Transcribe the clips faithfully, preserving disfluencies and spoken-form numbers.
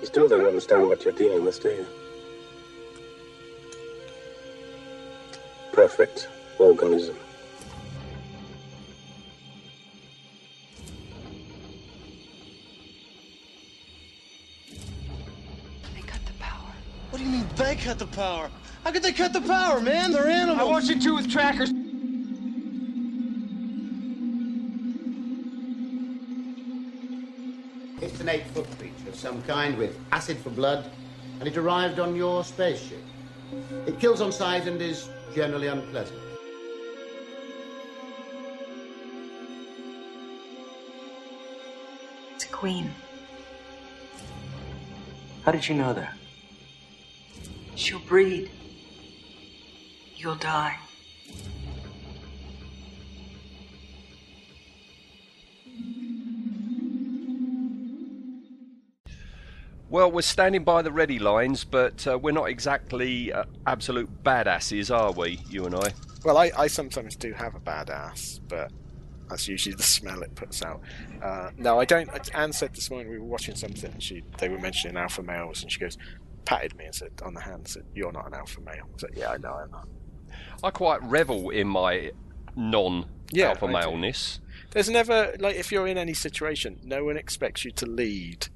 You still don't understand what you're dealing with, do you? Perfect organism. They cut the power. What do you mean they cut the power? How could they cut the power, man? They're animals. I watched it too with trackers. It's an eight-foot creature of some kind with acid for blood, and it arrived on your spaceship. It kills on sight and is generally unpleasant. It's a queen. How did you know that? She'll breed. You'll die. Well, we're standing by the ready lines, but uh, we're not exactly uh, absolute badasses, are we, you and I? Well, I, I sometimes do have a badass, but that's usually the smell it puts out. Uh, no, I don't. Anne said this morning we were watching something, and she, they were mentioning alpha males, and she goes, patted me and said, on the hand, said, you're not an alpha male. I said, yeah, I know I'm not. I quite revel in my non-alpha yeah, maleness. There's never, like, if you're in any situation, no one expects you to lead.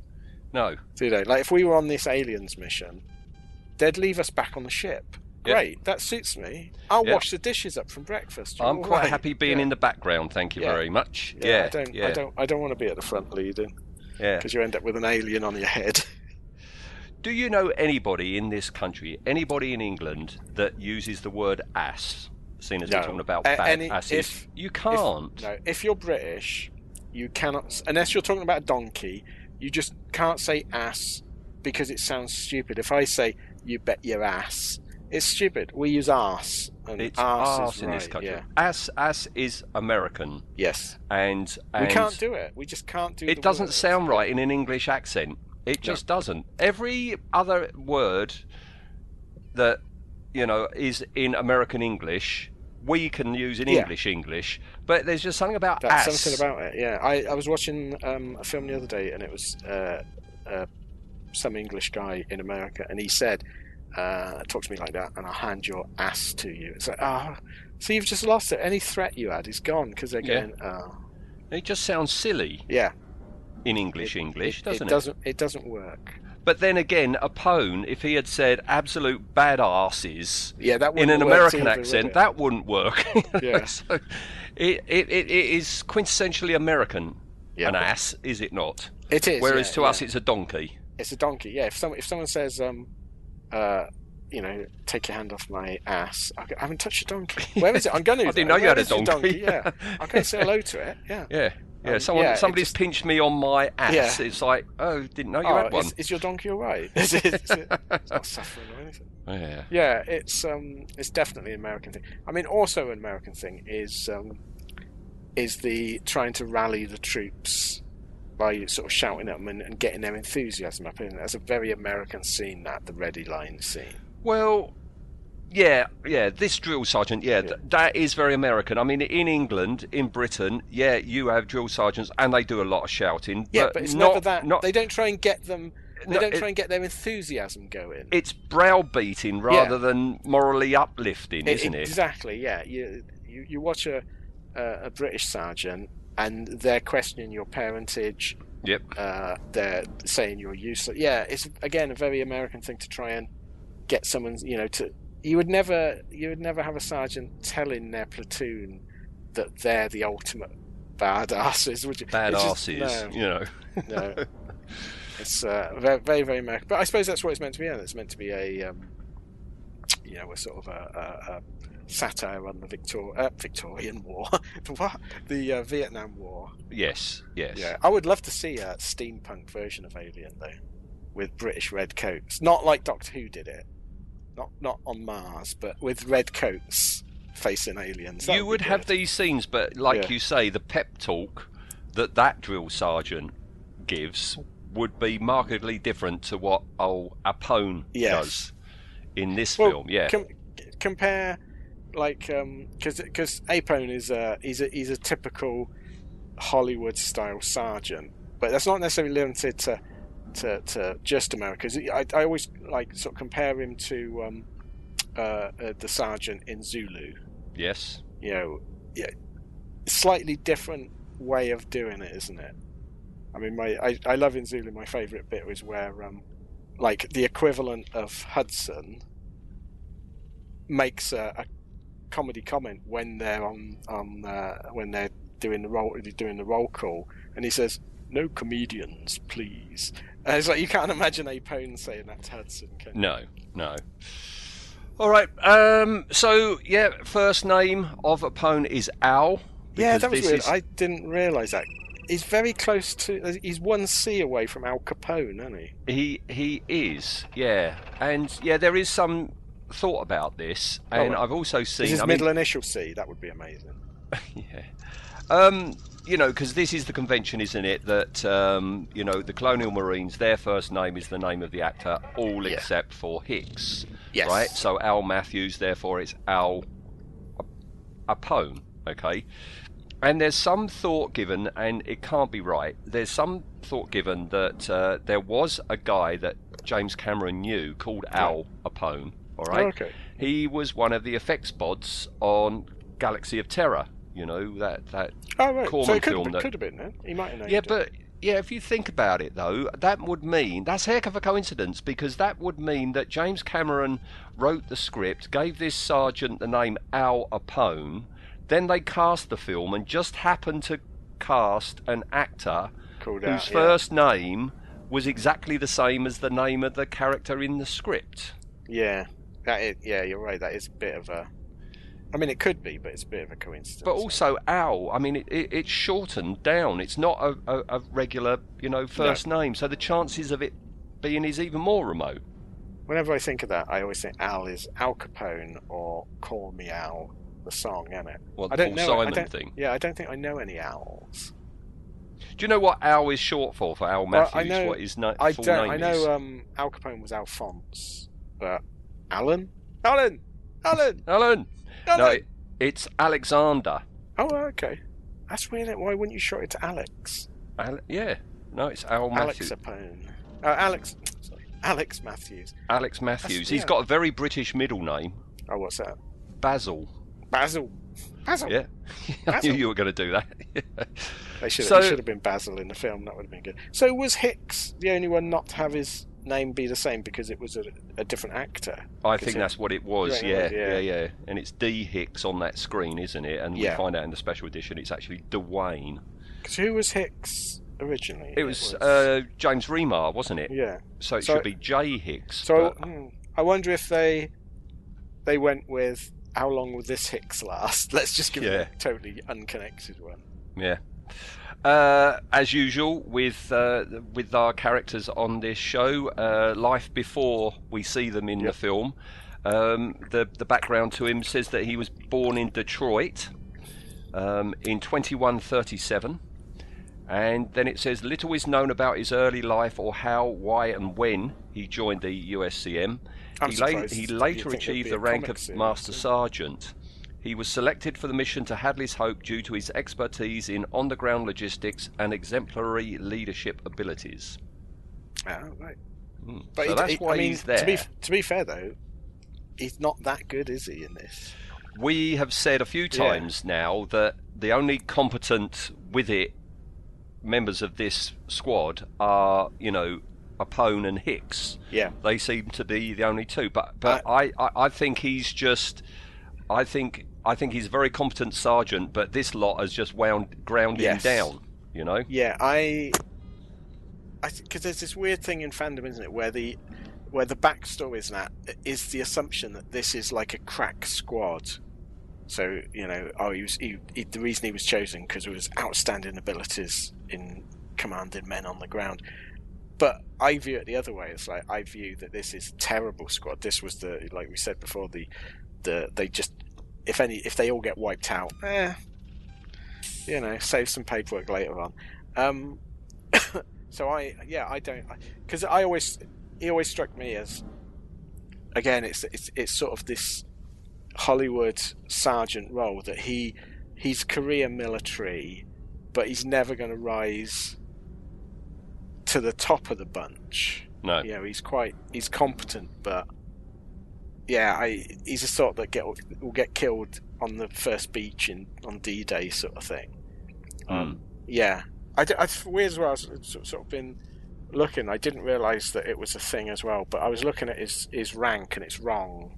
No. Do they? Like, if we were on this Aliens mission, they'd leave us back on the ship. Great, yep. That suits me. I'll yep. wash the dishes up from breakfast. You're I'm quite right. happy being yeah. in the background, thank you yeah. very much. Yeah, yeah. I don't, yeah. I don't, I don't want to be at the front leading. Yeah. Because you end up with an alien on your head. Do you know anybody in this country, anybody in England, that uses the word ass, seeing as no. we're talking about a- bad any, asses? If, you can't. If, no, if you're British, you cannot, unless you're talking about a donkey. You just can't say ass because it sounds stupid. If I say, you bet your ass, it's stupid. We use arse. And it's arse, arse is in right, this country. Yeah. Ass, ass is American. Yes. And, and we can't do it. We just can't do it. It doesn't word. sound right in an English accent. It just no. doesn't. Every other word that, you know, is in American English, we can use in yeah. English English, but there's just something about That's ass. Something about it, yeah. I, I was watching um, a film the other day, and it was uh, uh, some English guy in America, and he said, uh, talk to me like that, and I'll hand your ass to you. It's like, ah, oh. So you've just lost it. Any threat you had is gone, because they're going, yeah. oh. It just sounds silly. Yeah. In English it, English, it, doesn't it? It doesn't, it doesn't work. But then again, Apone, if he had said absolute badasses yeah, in an American accent, either, that wouldn't work. Yeah. So it, it, it is quintessentially American, yeah, an ass, is it not? It is. Whereas yeah, to yeah. us, it's a donkey. It's a donkey, yeah. If someone, if someone says, um, uh, you know, take your hand off my ass, I haven't touched a donkey. Where is it? I'm going to. I didn't know you had a donkey. donkey. Yeah. I can't say hello to it. Yeah. Yeah. Yeah, someone, um, yeah, somebody's just pinched me on my ass. Yeah. It's like, oh, didn't know you oh, had one. Is, is your donkey all right? Is it, is it, it's not suffering or anything. Yeah, yeah, it's um, it's definitely an American thing. I mean, also an American thing is um, is the trying to rally the troops by sort of shouting at them and, and getting their enthusiasm up. And that's a very American scene, that the ready line scene. Well. Yeah, yeah, this drill sergeant, yeah, yeah. Th- that is very American. I mean, in England, in Britain, yeah, you have drill sergeants, and they do a lot of shouting. Yeah, but, but it's not that. Not, they don't try and get them. They no, don't try it, and get their enthusiasm going. It's browbeating rather yeah. than morally uplifting, it, isn't it? Exactly. Yeah, you you, you watch a uh, a British sergeant, and they're questioning your parentage. Yep. Uh, they're saying you're useless. Yeah, it's again a very American thing to try and get someone, you know, to. You would never, you would never have a sergeant telling their platoon that they're the ultimate badasses, would you? Badasses, no, you know. No, it's uh, very, very American. But I suppose that's what it's meant to be. And it's meant to be a, um, you know, a sort of a, a, a satire on the Victor- uh, Victorian War, the what? The uh, Vietnam War. Yes, yes. Yeah, I would love to see a steampunk version of Alien though, with British red coats, not like Doctor Who did it. Not not on Mars, but with red coats facing aliens. That you would, would have these scenes, but like yeah. you say, the pep talk that that drill sergeant gives would be markedly different to what old Apone yes. does in this well, film. Yeah, com- compare like um, because because Apone is a he's a he's a typical Hollywood style sergeant, but that's not necessarily limited to to, to just America. I, I always like sort of compare him to um, uh, uh, the sergeant in Zulu. Yes. You know, yeah, slightly different way of doing it, isn't it? I mean, my I, I love in Zulu. My favourite bit was where, um, like, the equivalent of Hudson makes a, a comedy comment when they're on on uh, when they're doing the roll doing the roll call, and he says, "No comedians, please." And it's like, you can't imagine Apone saying that to Hudson, can you? No, no. All right. Um, so yeah, first name of Apone is Al. Yeah, that was weird. Is... I didn't realise that. He's very close to... He's one C away from Al Capone, isn't he? He he is, yeah. And, yeah, there is some thought about this. And oh, I've also seen... Is his I middle mean, initial C? That would be amazing. Yeah. Um, you know, because this is the convention, isn't it, that, um, you know, the Colonial Marines, their first name is the name of the actor, all yeah. except for Hicks. Yes. Right? So Al Matthews, therefore, it's Al Apone, okay? And there's some thought given, and it can't be right, there's some thought given that uh, there was a guy that James Cameron knew called Al Capone, all right? Oh, okay. He was one of the effects bods on Galaxy of Terror, you know, that, that oh, right. Corman so it could film. Have been, that could have been, then. He might have known. Yeah, but, yeah, if you think about it, though, that would mean, that's a heck of a coincidence, because that would mean that James Cameron wrote the script, gave this sergeant the name Al Capone. Then they cast the film and just happened to cast an actor Called whose out, yeah. first name was exactly the same as the name of the character in the script. Yeah, that is, yeah, you're right. That is a bit of a... I mean, it could be, but it's a bit of a coincidence. But also, Al, I mean, it, it, it's shortened down. It's not a, a, a regular, you know, first no. name. So the chances of it being is even more remote. Whenever I think of that, I always think Al is Al Capone or Call Me Al. The song, isn't it? Well, the Paul Simon thing. Yeah, I don't think I know any Owls. Do you know what Al is short for? For Al Matthews, well, I know, what his na- I full name I know, is? Um, Al Capone was Alphonse, but Alan, Alan, Alan, Alan. Alan. No, it, it's Alexander. Oh, okay. That's weird. Why wouldn't you short it to Alex? Al- yeah, no, it's Al Matthews. Alex Capone. Uh, Alex. Sorry, Alex Matthews. Alex Matthews. That's, He's yeah. got a very British middle name. Oh, what's that? Basil. Basil. Basil. Yeah. Basil. I knew you were going to do that. Yeah. They should have, so, it should have been Basil in the film. That would have been good. So was Hicks the only one not to have his name be the same because it was a, a different actor? I think it, that's what it was, yeah, it was yeah. yeah. Yeah, and it's D. Hicks on that screen, isn't it? And we yeah. find out in the special edition it's actually Dwayne. Because who was Hicks originally? It was, it was... Uh, James Remar, wasn't it? Yeah. So it so, should be J. Hicks. So but... I wonder if they they went with... How long will this Hicks last? Let's just give yeah. it a totally unconnected one. Yeah. Uh, as usual, with uh, with our characters on this show, uh, life before we see them in yep. the film, um, the, the background to him says that he was born in Detroit um, in twenty-one thirty-seven. And then it says, little is known about his early life or how, why and when he joined the U S C M. He, la- he later achieved the rank of series, Master Sergeant. He was selected for the mission to Hadley's Hope due to his expertise in on-the-ground logistics and exemplary leadership abilities. Oh, right. Mm. But so he, that's he, why I mean, he's there. To be, to be fair, though, he's not that good, is he, in this? We have said a few times yeah. now that the only competent with it members of this squad are, you know, Apone and Hicks. Yeah, they seem to be the only two. But but I, I, I think he's just, I think I think he's a very competent sergeant. But this lot has just wound ground yes. him down. You know. Yeah, I, I because there's this weird thing in fandom, isn't it, where the where the backstory is that is the assumption that this is like a crack squad. So you know, oh, he was he, he the reason he was chosen because of his outstanding abilities in commanding men on the ground. But I view it the other way. It's like I view that this is a terrible squad. This was the, like we said before, the, the they just if any if they all get wiped out, eh, you know, save some paperwork later on. Um, so I yeah I don't because I, I always he always struck me as again it's it's it's sort of this Hollywood sergeant role that he he's career military, but he's never going to rise to the top of the bunch. No. You know, he's quite he's competent, but yeah, I he's the sort that get will get killed on the first beach in on D-Day sort of thing. Mm. Um, yeah, I, I weird as well. I've sort of been looking. I didn't realise that it was a thing as well, but I was looking at his his rank and it's wrong.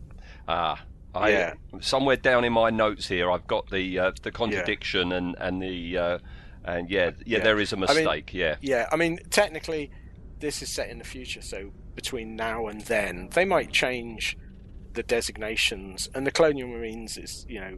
Ah. I, yeah. Somewhere down in my notes here, I've got the uh, the contradiction yeah. and and the uh, and yeah, yeah, yeah, there is a mistake. I mean, yeah, yeah. I mean, technically, this is set in the future, so between now and then, they might change the designations. And the Colonial Marines is, you know,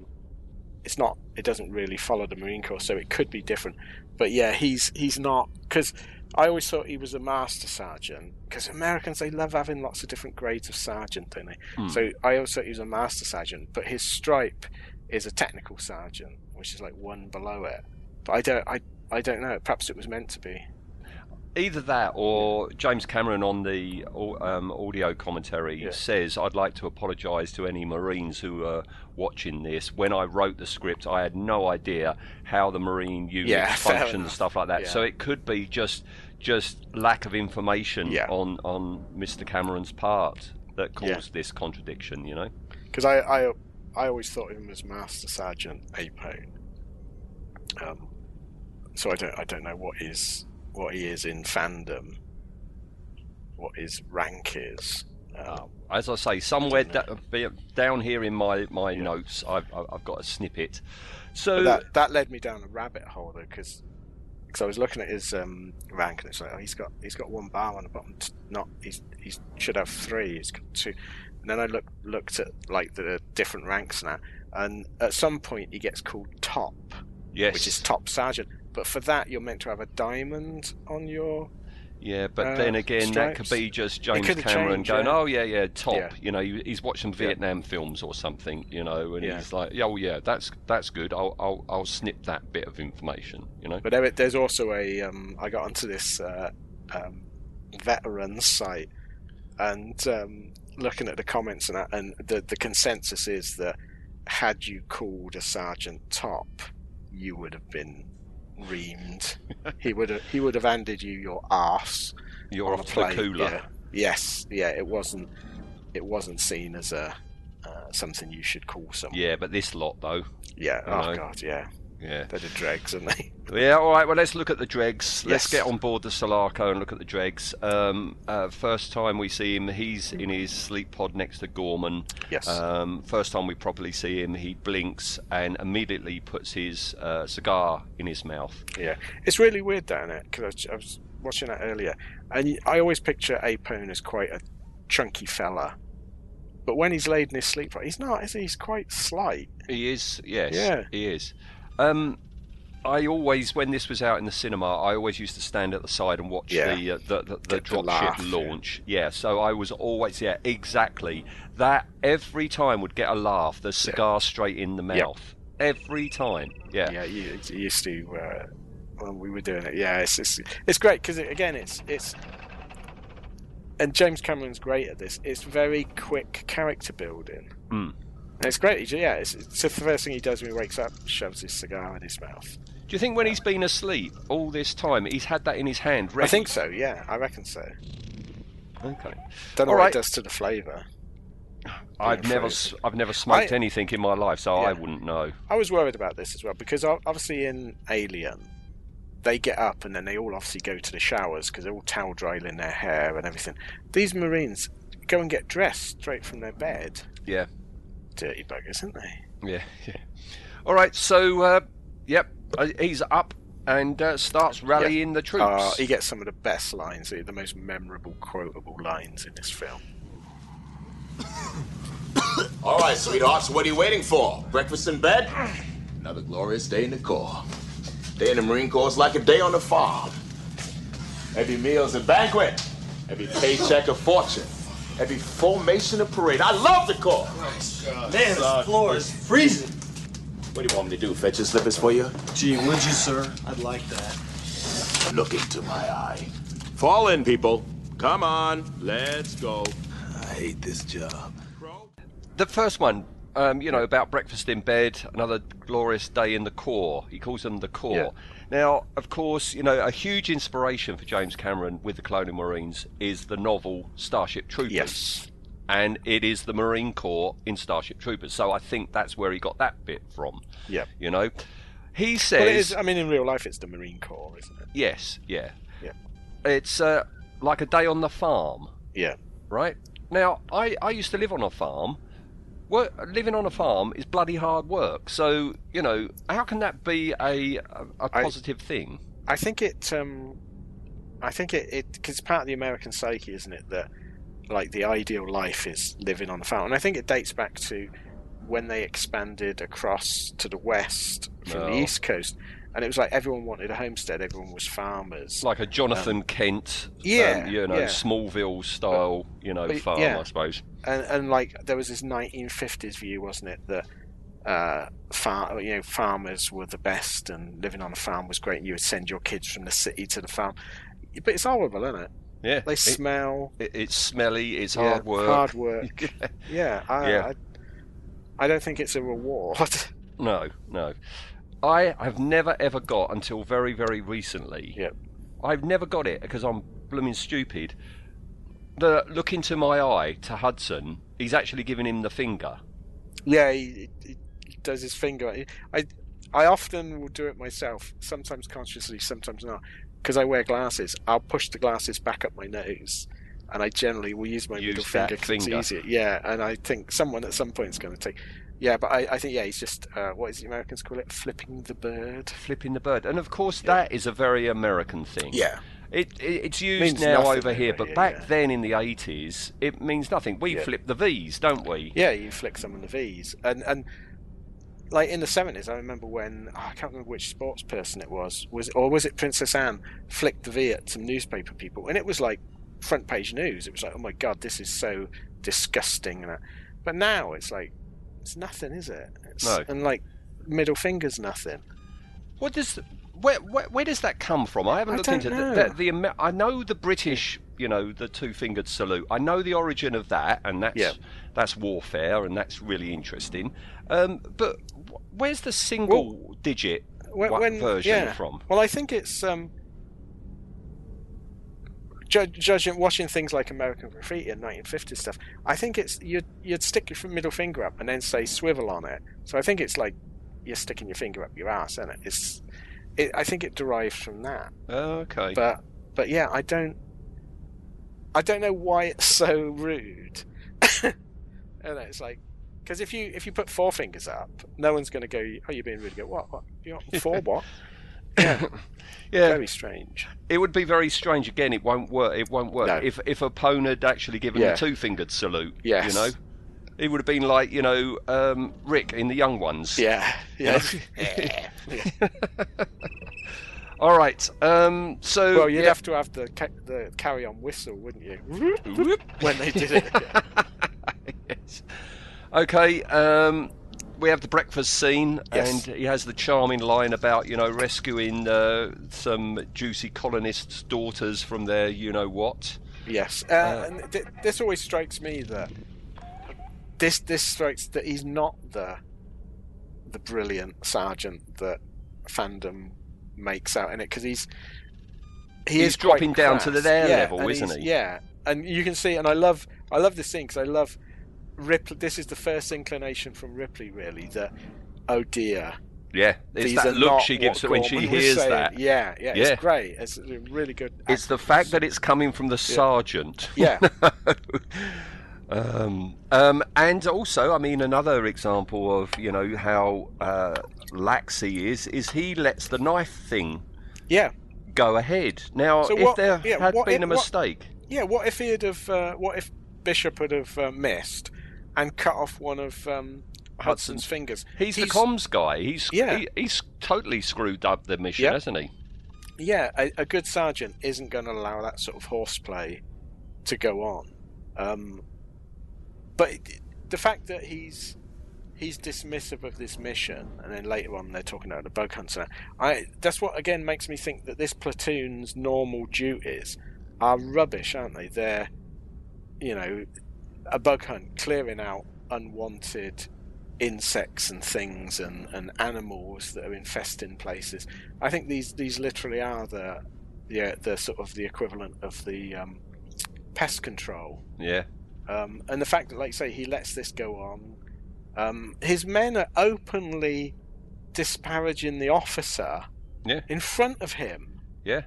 it's not, it doesn't really follow the Marine Corps, so it could be different. But yeah, he's he's not, because I always thought he was a master sergeant, because Americans, they love having lots of different grades of sergeant, don't they? Mm. So I always thought he was a master sergeant, but his stripe is a technical sergeant, which is like one below it. But I don't, I, I don't know. Perhaps it was meant to be. Either that, or James Cameron on the um, audio commentary yeah. says, "I'd like to apologise to any Marines who are watching this. When I wrote the script, I had no idea how the Marine units yeah, function and stuff like that. Yeah. So it could be just." just lack of information yeah. on, on Mister Cameron's part that caused yeah. this contradiction, you know? Because I, I I always thought of him as Master Sergeant Apone. Um, so I don't I don't know what is what he is in fandom, what his rank is. Um, As I say, somewhere da- down here in my, my yeah. notes, I've I've got a snippet. So that, that led me down a rabbit hole though, because. So I was looking at his um, rank, and it's like, oh, he's got he's got one bar on the bottom. Not he's he should have three. He's got two. And then I looked looked at like the different ranks now, and at some point he gets called top, yes, which is top sergeant. But for that, you're meant to have a diamond on your. Yeah, but uh, then again, stripes. That could be just James Cameron changed, going, yeah. "Oh yeah, yeah, top." Yeah. You know, he's watching Vietnam yeah. films or something, you know, and yeah. he's like, "Oh yeah, that's that's good. I'll I'll I'll snip that bit of information," you know. But there's also a um, I got onto this uh, um, veterans site and um, looking at the comments and that, and the the consensus is that had you called a sergeant top, you would have been. Reamed, he would have he would have handed you your arse. You're off the cooler. Yeah. Yes, yeah. It wasn't it wasn't seen as a uh, something you should call someone. Yeah, but this lot though. Yeah. Oh know. God. Yeah. Yeah. They're the dregs, aren't they? Yeah. All right. Well, let's look at the dregs. Yes. Let's get on board the Sulaco and look at the dregs. Um, uh, first time we see him, he's in his sleep pod next to Gorman. Yes. Um, first time we properly see him, he blinks and immediately puts his uh, cigar in his mouth. Yeah. It's really weird, down it? Because I, I was watching that earlier, and I always picture Apone as quite a chunky fella. But when he's laid in his sleep pod, he's not. Is he? He's quite slight. He is. Yes. Yeah. He is. Um, I always, when this was out in the cinema, I always used to stand at the side and watch yeah. the, uh, the the, the dropship launch. Yeah. yeah, so I was always, yeah, exactly. That every time would get a laugh, the cigar yeah. straight in the mouth. Yeah. Every time, yeah. Yeah, you, you used to, uh, when we were doing it, yeah, it's it's, it's great, because it, again, it's, it's, and James Cameron's great at this, it's very quick character building. Mm. And it's great, yeah. It's, it's the first thing he does when he wakes up, shoves his cigar in his mouth. Do you think when he's been asleep all this time, he's had that in his hand ready? I think so, yeah. I reckon so. Okay. Don't know all what right. it does to the flavour. I've Being never frozen. I've never smoked I, anything in my life, so yeah. I wouldn't know. I was worried about this as well, because obviously in Alien, they get up and then they all obviously go to the showers because they're all towel-drying their hair and everything. These Marines go and get dressed straight from their bed. Yeah. Dirty buggers, aren't they? Yeah, yeah. All right, so, uh, yep, he's up and uh, starts rallying yeah. the troops. Uh, he gets some of the best lines, the most memorable, quotable lines in this film. All right, sweethearts, what are you waiting for? Breakfast in bed? Another glorious day in the Corps. Day in the Marine Corps is like a day on the farm. Every meal's a banquet. Every paycheck a fortune. Every formation of parade. I love the Corps. Oh, God. Man, this uh, floor is freezing. What do you want me to do? Fetch your slippers for you? Gee, would you, sir? I'd like that. Look into my eye. Fall in, people. Come on, let's go. I hate this job. The first one, um, you know, about breakfast in bed, another glorious day in the Corps. He calls them the Corps. Yeah. Now, of course, you know, a huge inspiration for James Cameron with the Colonial Marines is the novel Starship Troopers. Yes. And it is the Marine Corps in Starship Troopers. So I think that's where he got that bit from. Yeah. You know? He says... Well, it is, I mean, in real life, it's the Marine Corps, isn't it? Yes, yeah. Yeah. It's uh, like a day on the farm. Yeah. Right? Now, I, I used to live on a farm. Work, living on a farm is bloody hard work. So, you know, how can that be a, a, a positive I, thing? I think it... Um, I think it... it 'cause it's part of the American psyche, isn't it, that... like the ideal life is living on the farm, and I think it dates back to when they expanded across to the west from oh. the east coast, and it was like everyone wanted a homestead, everyone was farmers, like a Jonathan um, Kent, yeah, um, you know, yeah. Smallville style, but, you know, but, farm, yeah. I suppose. And, and like there was this nineteen fifties view, wasn't it, that uh, far, you know, farmers were the best, and living on a farm was great, and you would send your kids from the city to the farm, but it's horrible, isn't it? Yeah, they smell. It, it, it's smelly. It's yeah, hard work. Hard work. yeah, I, yeah. I, I don't think it's a reward. No, no. I have never ever got until very, very recently. Yeah. I've never got it because I'm blooming stupid. The look into my eye to Hudson. He's actually giving him the finger. Yeah, he, he does his finger. I, I often will do it myself. Sometimes consciously, sometimes not. Because I wear glasses, I'll push the glasses back up my nose, and I generally will use my use middle finger because it's easier. Yeah, and I think someone at some point is going to take... Yeah, but I, I think, yeah, he's just... Uh, what is the Americans call it? Flipping the bird. Flipping the bird. And, of course, yeah. that is a very American thing. Yeah. It, it It's used means now over here, but here, back yeah. then in the eighties, it means nothing. We yeah. flip the Vs, don't we? Yeah, you flick some of the Vs. And... and like in the seventies, I remember when oh, I can't remember which sports person it was, was or was it Princess Anne flicked the V at some newspaper people, and it was like front page news. It was like, oh my god, this is so disgusting, and that. But now it's like it's nothing, is it? It's, no, and like middle finger's nothing. What does where where, where does that come from? I haven't I looked into that. The, the, the I know the British, you know, the two-fingered salute. I know the origin of that, and that's yeah. that's warfare, and that's really interesting. Um, but where's the single well, digit when, when, version yeah. from? Well, I think it's um, ju- judging, watching things like American Graffiti and nineteen fifties stuff. I think it's you'd you'd stick your middle finger up and then say swivel on it. So I think it's like you're sticking your finger up your ass, isn't it? It's, it I think it derives from that. Oh, okay. But but yeah, I don't I don't know why it's so rude. And it's like. Because if you if you put four fingers up, no one's going to go, oh, you're being really good. What? What? You're four what? yeah. yeah. Very strange. It would be very strange. Again, it won't work. It won't work. No. If if Apone had actually given yeah. a two-fingered salute, yes. you know, it would have been like, you know, um, Rick in The Young Ones. Yeah. Yeah. yeah. yeah. All right. Um, so well, you'd yeah. have to have the, ca- the carry-on whistle, wouldn't you? When they did it. Yeah. yes. Okay, um, we have the breakfast scene, yes. and he has the charming line about, you know, rescuing uh, some juicy colonists' daughters from their you-know-what. Yes, uh, uh, and th- this always strikes me that this this strikes that he's not the the brilliant sergeant that fandom makes out in it, because he's he he's is dropping down class. to the their yeah, level, isn't he? Yeah, and you can see, and I love I love this scene because I love. Ripley, this is the first inclination from Ripley, really, that, oh dear. Yeah, it's that look she gives when she hears that. Yeah, yeah, yeah, it's great. It's really good. It's the fact that it's coming from the sergeant. Yeah. um, um, and also, I mean, another example of, you know, how uh, lax he is, is he lets the knife thing yeah. go ahead. Now, so if what, there yeah, had been if, a mistake. What, yeah, what if he'd have, uh, what if Bishop would have uh, missed and cut off one of um, Hudson's, Hudson's fingers. He's, he's the comms guy. He's yeah. he, he's totally screwed up the mission, yep. hasn't he? Yeah, a, a good sergeant isn't going to allow that sort of horseplay to go on. Um, but it, the fact that he's he's dismissive of this mission, and then later on they're talking about the bug hunter. I that's what again makes me think that this platoon's normal duties are rubbish, aren't they? They're you know. A bug hunt, clearing out unwanted insects and things and, and animals that are infesting places. I think these these literally are the the, the sort of the equivalent of the um, pest control. Yeah. Um, and the fact that, like say, he lets this go on. Um, his men are openly disparaging the officer. Yeah. In front of him. Yeah.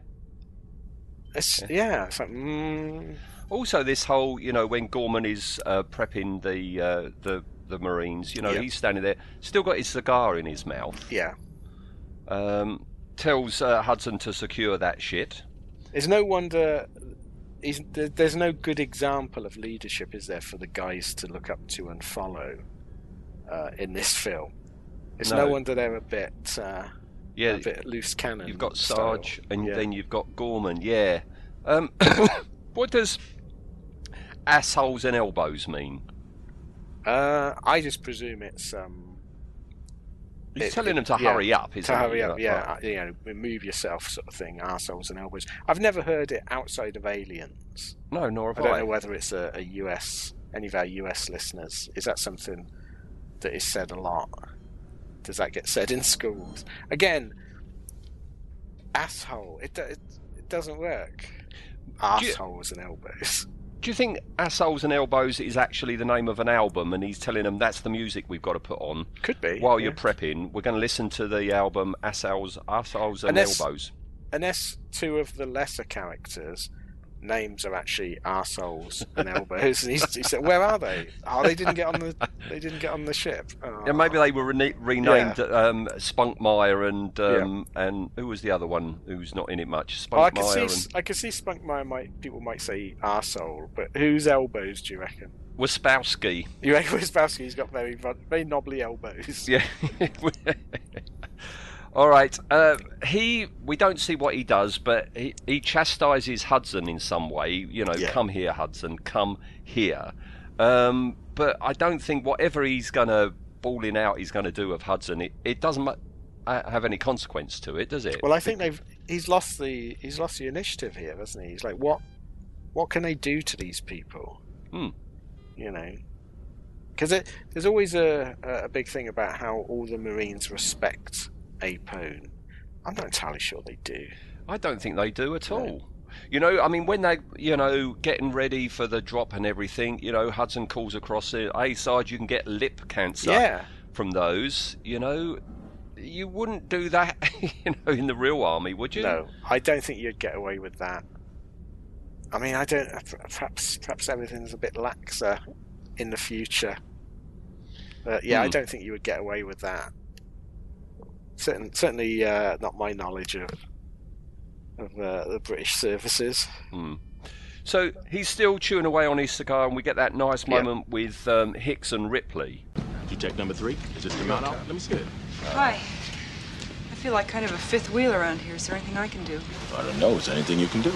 It's, yeah. yeah. It's like. Mm. Also, this whole, you know, when Gorman is uh, prepping the uh, the. the Marines, you know, yep. he's standing there, still got his cigar in his mouth. Yeah. Um, tells uh, Hudson to secure that shit. It's no wonder... He's, there's no good example of leadership, is there, for the guys to look up to and follow uh, in this film. It's no, no wonder they're a bit... Uh, yeah, a bit loose cannon. You've got Sarge, style. and yeah. then you've got Gorman, yeah. Um, what does assholes and elbows mean? Uh, I just presume it's. Um, He's it, telling them to yeah, hurry up, isn't to hurry it? up, yeah. Right. You know, move yourself, sort of thing. Arseholes and elbows. I've never heard it outside of Aliens. No, nor have I. I don't know whether it's a, a U S. Any of our U S listeners, is that something that is said a lot? Does that get said in schools? Again, asshole. It it, it doesn't work. Arseholes and elbows. Do you think Assholes and Elbows is actually the name of an album and he's telling them that's the music we've got to put on? Could be. While yeah. you're prepping, we're going to listen to the album Assholes, Assholes and unless, Elbows. Unless two of the lesser characters' names are actually Assholes and Elbows. And he's, he said, where are they? Oh, they didn't get on the They didn't get on the ship. Oh. Yeah, maybe they were rene- renamed yeah. um, Spunkmeyer and, um, yeah. and who was the other one who's not in it much? Spunkmeyer. Oh, I, could see, and... I could see Spunkmeyer, might, people might say arsehole, but whose elbows do you reckon? Waspowski. You reckon Waspowski's got very, very knobbly elbows? Yeah. All right. Uh, he. We don't see what he does, but he, he chastises Hudson in some way. You know, yeah. come here, Hudson. Come here. Um, but I don't think whatever he's going to balling out, he's going to do with Hudson. It, it doesn't mu- have any consequence to it, does it? Well, I think they've. He's lost the. He's lost the initiative here, hasn't he? He's like, what? What can they do to these people? Hmm. You know. Because there's always a a big thing about how all the Marines respect Apone. I'm not entirely sure they do. I don't think they do at no. all. You know, I mean, when they, you know, getting ready for the drop and everything, you know, Hudson calls across it, hey, Sarge, you can get lip cancer yeah. from those, you know. You wouldn't do that, you know, in the real army, would you? No, I don't think you'd get away with that. I mean, I don't, perhaps, perhaps everything's a bit laxer in the future. But yeah, mm. I don't think you would get away with that. Certain, certainly uh, not my knowledge of of uh, the British services. Mm. So he's still chewing away on his cigar, and we get that nice moment yeah. with um, Hicks and Ripley. Detect number three. Is this the man out? Let me see it. Uh, Hi. I feel like kind of a fifth wheel around here. Is there anything I can do? I don't know. Is there anything you can do?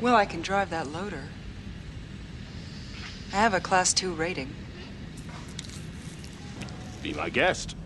Well, I can drive that loader. I have a class two rating. Be my guest.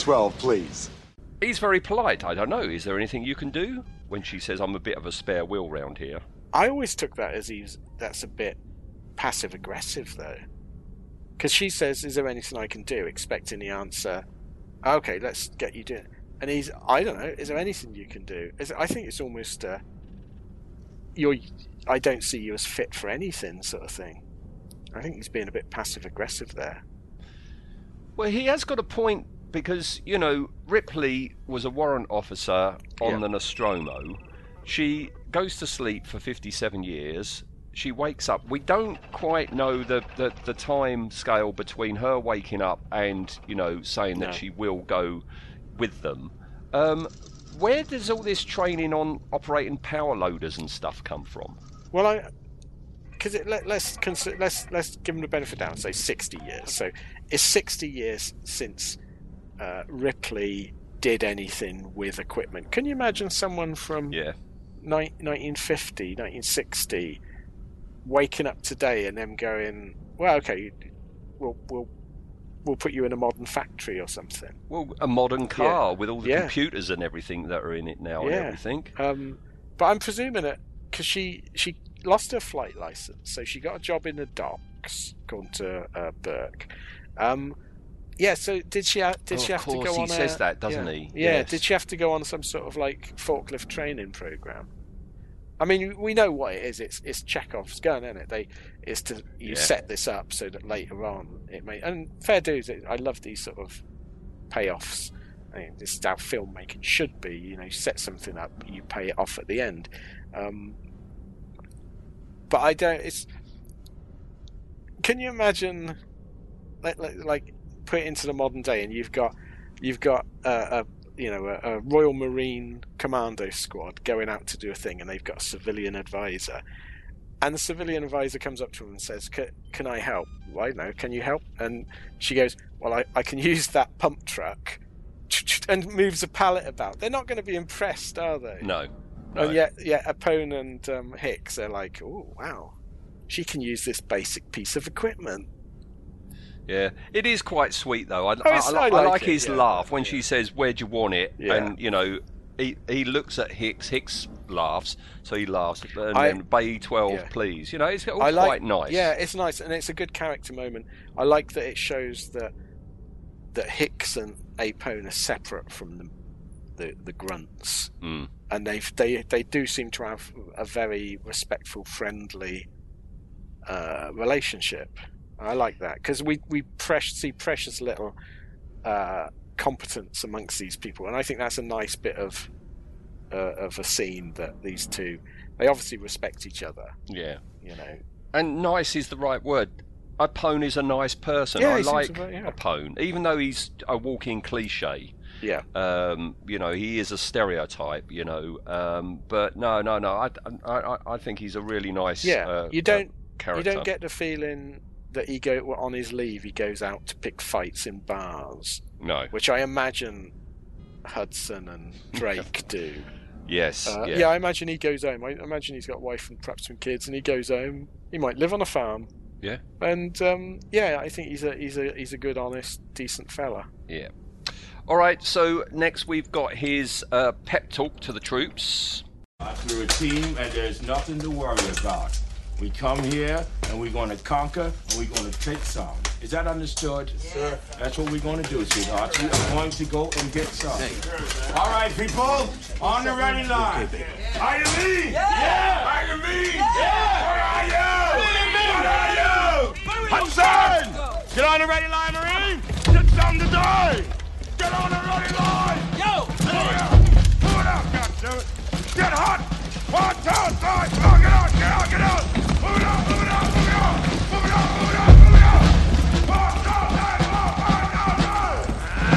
twelve, please. He's very polite. I don't know. Is there anything you can do? When she says, I'm a bit of a spare wheel round here. I always took that as he's, that's a bit passive-aggressive, though. Because she says, is there anything I can do? Expecting the answer, okay, let's get you doing it. And he's, I don't know, is there anything you can do? Is, I think it's almost a, you're, I don't see you as fit for anything sort of thing. I think he's being a bit passive-aggressive there. Well, he has got a point because, you know, Ripley was a warrant officer on yeah. the Nostromo. She goes to sleep for fifty-seven years. She wakes up. We don't quite know the, the, the time scale between her waking up and, you know, saying no. that she will go with them. Um, where does all this training on operating power loaders and stuff come from? Well, I... Because let, let's, let's let's give them the benefit of the doubt and say sixty years. So it's sixty years since uh, Ripley did anything with equipment. Can you imagine someone from yeah. ni- nineteen fifty, nineteen sixty, waking up today and then going, well, okay, we'll we'll we'll put you in a modern factory or something. Well, a modern car yeah. with all the yeah. computers and everything that are in it now yeah. and everything. Um, but I'm presuming it because she she. lost her flight license, so she got a job in the docks, according to uh, Burke. Um, yeah, so did she? Ha- did oh, she have to go on? Of course, he a, says that, doesn't yeah, he? Yeah. Yes. Did she have to go on some sort of like forklift training program? I mean, we know what it is. It's it's Chekhov's gun, isn't it? They it's to you yeah. set this up so that later on it may. And fair dues, I love these sort of payoffs. I mean, this is how filmmaking should be. You know, you set something up, you pay it off at the end. Um, But I don't. It's. Can you imagine, like, like, like, put it into the modern day, and you've got, you've got a, a you know a, a Royal Marine Commando squad going out to do a thing, and they've got a civilian advisor, and the civilian advisor comes up to them and says, "Can, can I help?" Well, I don't know. Can you help? And she goes, "Well, I, I can use that pump truck," and moves a pallet about. They're not going to be impressed, are they? No. No. And yet, yeah, Apone and um, Hicks are like, oh, wow, she can use this basic piece of equipment. Yeah, it is quite sweet, though. I, oh, I, I, like, I like it, his yeah. laugh when yeah. she says, where do you want it? Yeah. And, you know, he he looks at Hicks, Hicks laughs, so he laughs, and I, then Bay twelve, yeah. please. You know, it's all I like, quite nice. Yeah, it's nice, and it's a good character moment. I like that it shows that, that Hicks and Apone are separate from the, the, the grunts. Mm. And they they they do seem to have a very respectful, friendly uh, relationship. I like that because we we pres- see precious little uh, competence amongst these people, and I think that's a nice bit of uh, of a scene that these two they obviously respect each other. Yeah, you know. And nice is the right word. Apone is a nice person. Yeah, I like about, yeah. Apone, even though he's a walking cliche. Yeah. Um, you know, he is a stereotype, you know. Um, but no, no, no. I, I, I think he's a really nice yeah. uh, you don't, uh, character. You don't get the feeling that he go, well, on his leave he goes out to pick fights in bars. No. Which I imagine Hudson and Drake do. Yes. Uh, yeah. yeah, I imagine he goes home. I imagine he's got a wife and perhaps some kids, and he goes home. He might live on a farm. Yeah. And, um, yeah, I think he's a, he's a, he's a good, honest, decent fella. Yeah. All right, so next we've got his uh, pep talk to the troops. After a team, and there's nothing to worry about. We come here, and we're going to conquer, and we're going to take some. Is that understood? Yes, sir. That's what we're going to do, sweethearts. We are going to go and get some. All right, people, on the ready line. Yeah. Are you me? Yeah. yeah. Are you me? Yeah. yeah. Where are you? Where are you? Hudson! Get on the ready line, Marine. Get some today. Get on the running line! Yo! Pull it out! Pull it out, goddammit! Get hot! One, two, three! Come on, get out! Get out! Get out! Move it out! Move it out! Move it out! Move it out! Move it out! Move it out! One, two, three! Four, five, nine, nine!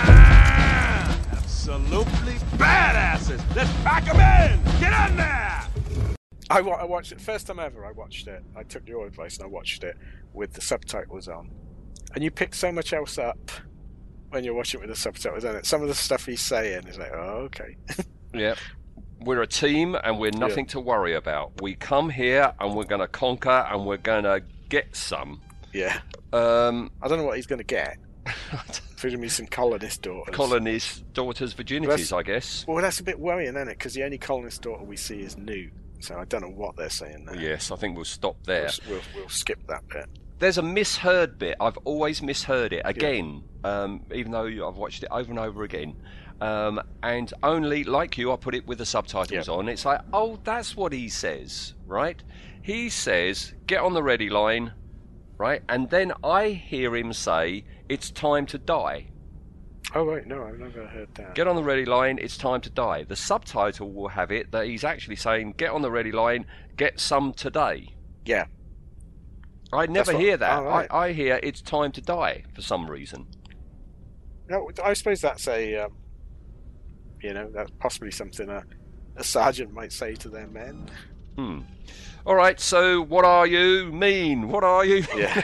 Ah! Absolutely badasses! Let's pack them in! Get in there! I, I watched it. First time ever I watched it. I took your advice and I watched it with the subtitles on. And you pick so much else up when you're watching with the subtitles, isn't it? Some of the stuff he's saying is like, oh, okay. yeah. We're a team and we're nothing yeah. to worry about. We come here and we're going to conquer and we're going to get some. Yeah. Um, I don't know what he's going to get. Presumably some colonist daughters. Colonist daughters' virginities, I guess. Well, that's a bit worrying, isn't it? Because the only colonist daughter we see is Newt. So I don't know what they're saying there. Yes, I think we'll stop there. We'll, we'll, we'll skip that bit. There's a misheard bit. I've always misheard it again, yeah. um, even though I've watched it over and over again. Um, and only, like you, I put it with the subtitles yeah. on. It's like, oh, that's what he says, right? He says, get on the ready line, right? And then I hear him say, it's time to die. Oh, right, no, I've never heard that. Get on the ready line, it's time to die. The subtitle will have it that he's actually saying, get on the ready line, get some today. Yeah. I never what, hear that. Oh, right. I, I hear it's time to die for some reason. No, I suppose that's a, um, you know, that's possibly something a, a sergeant might say to their men. Hmm. All right, so what are you? Mean. What are you? Yeah.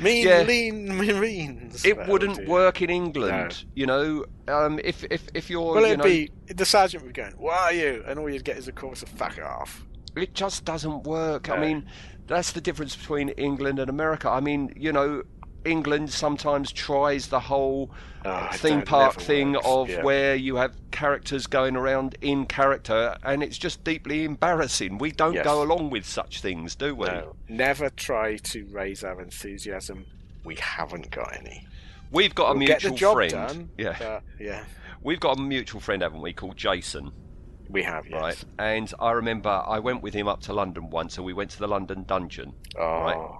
mean, yeah. lean Marines. It well, wouldn't dude. work in England, no. you know. Um, if if if you're, well, it'd you know, be the sergeant would be going, "What are you?" and all you'd get is a chorus of "fuck off." It just doesn't work. No. I mean, that's the difference between England and America. I mean, you know, England sometimes tries the whole oh, theme park thing works. of yeah. where you have characters going around in character, and it's just deeply embarrassing. We don't yes. go along with such things, do we? No. Never try to raise our enthusiasm. We haven't got any. We've got we'll a mutual get the job friend. Done, yeah, yeah. We've got a mutual friend, haven't we? Called Jason. We have, yes. Right, and I remember I went with him up to London once, and we went to the London Dungeon. Oh. Right?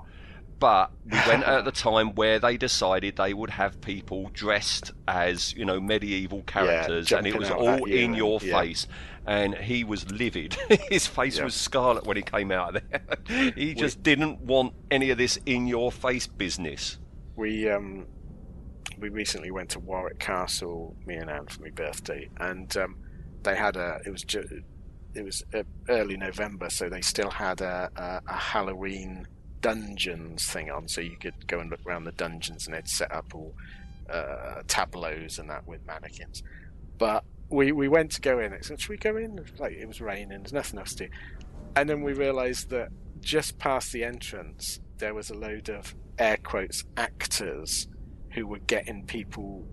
But we went at the time where they decided they would have people dressed as, you know, medieval characters, yeah, and it was all in your yeah. face. And he was livid. His face yeah. was scarlet when he came out of there. He just we, didn't want any of this in-your-face business. We um, we recently went to Warwick Castle, me and Anne, for my birthday, and um, they had a. It was ju- it was early November, so they still had a, a, a Halloween dungeons thing on, so you could go and look around the dungeons, and they'd set up all uh, tableaus and that with mannequins. But we we went to go in. It said, should we go in? Like, it was raining, there's nothing else to do. And then we realised that just past the entrance there was a load of air quotes actors who were getting people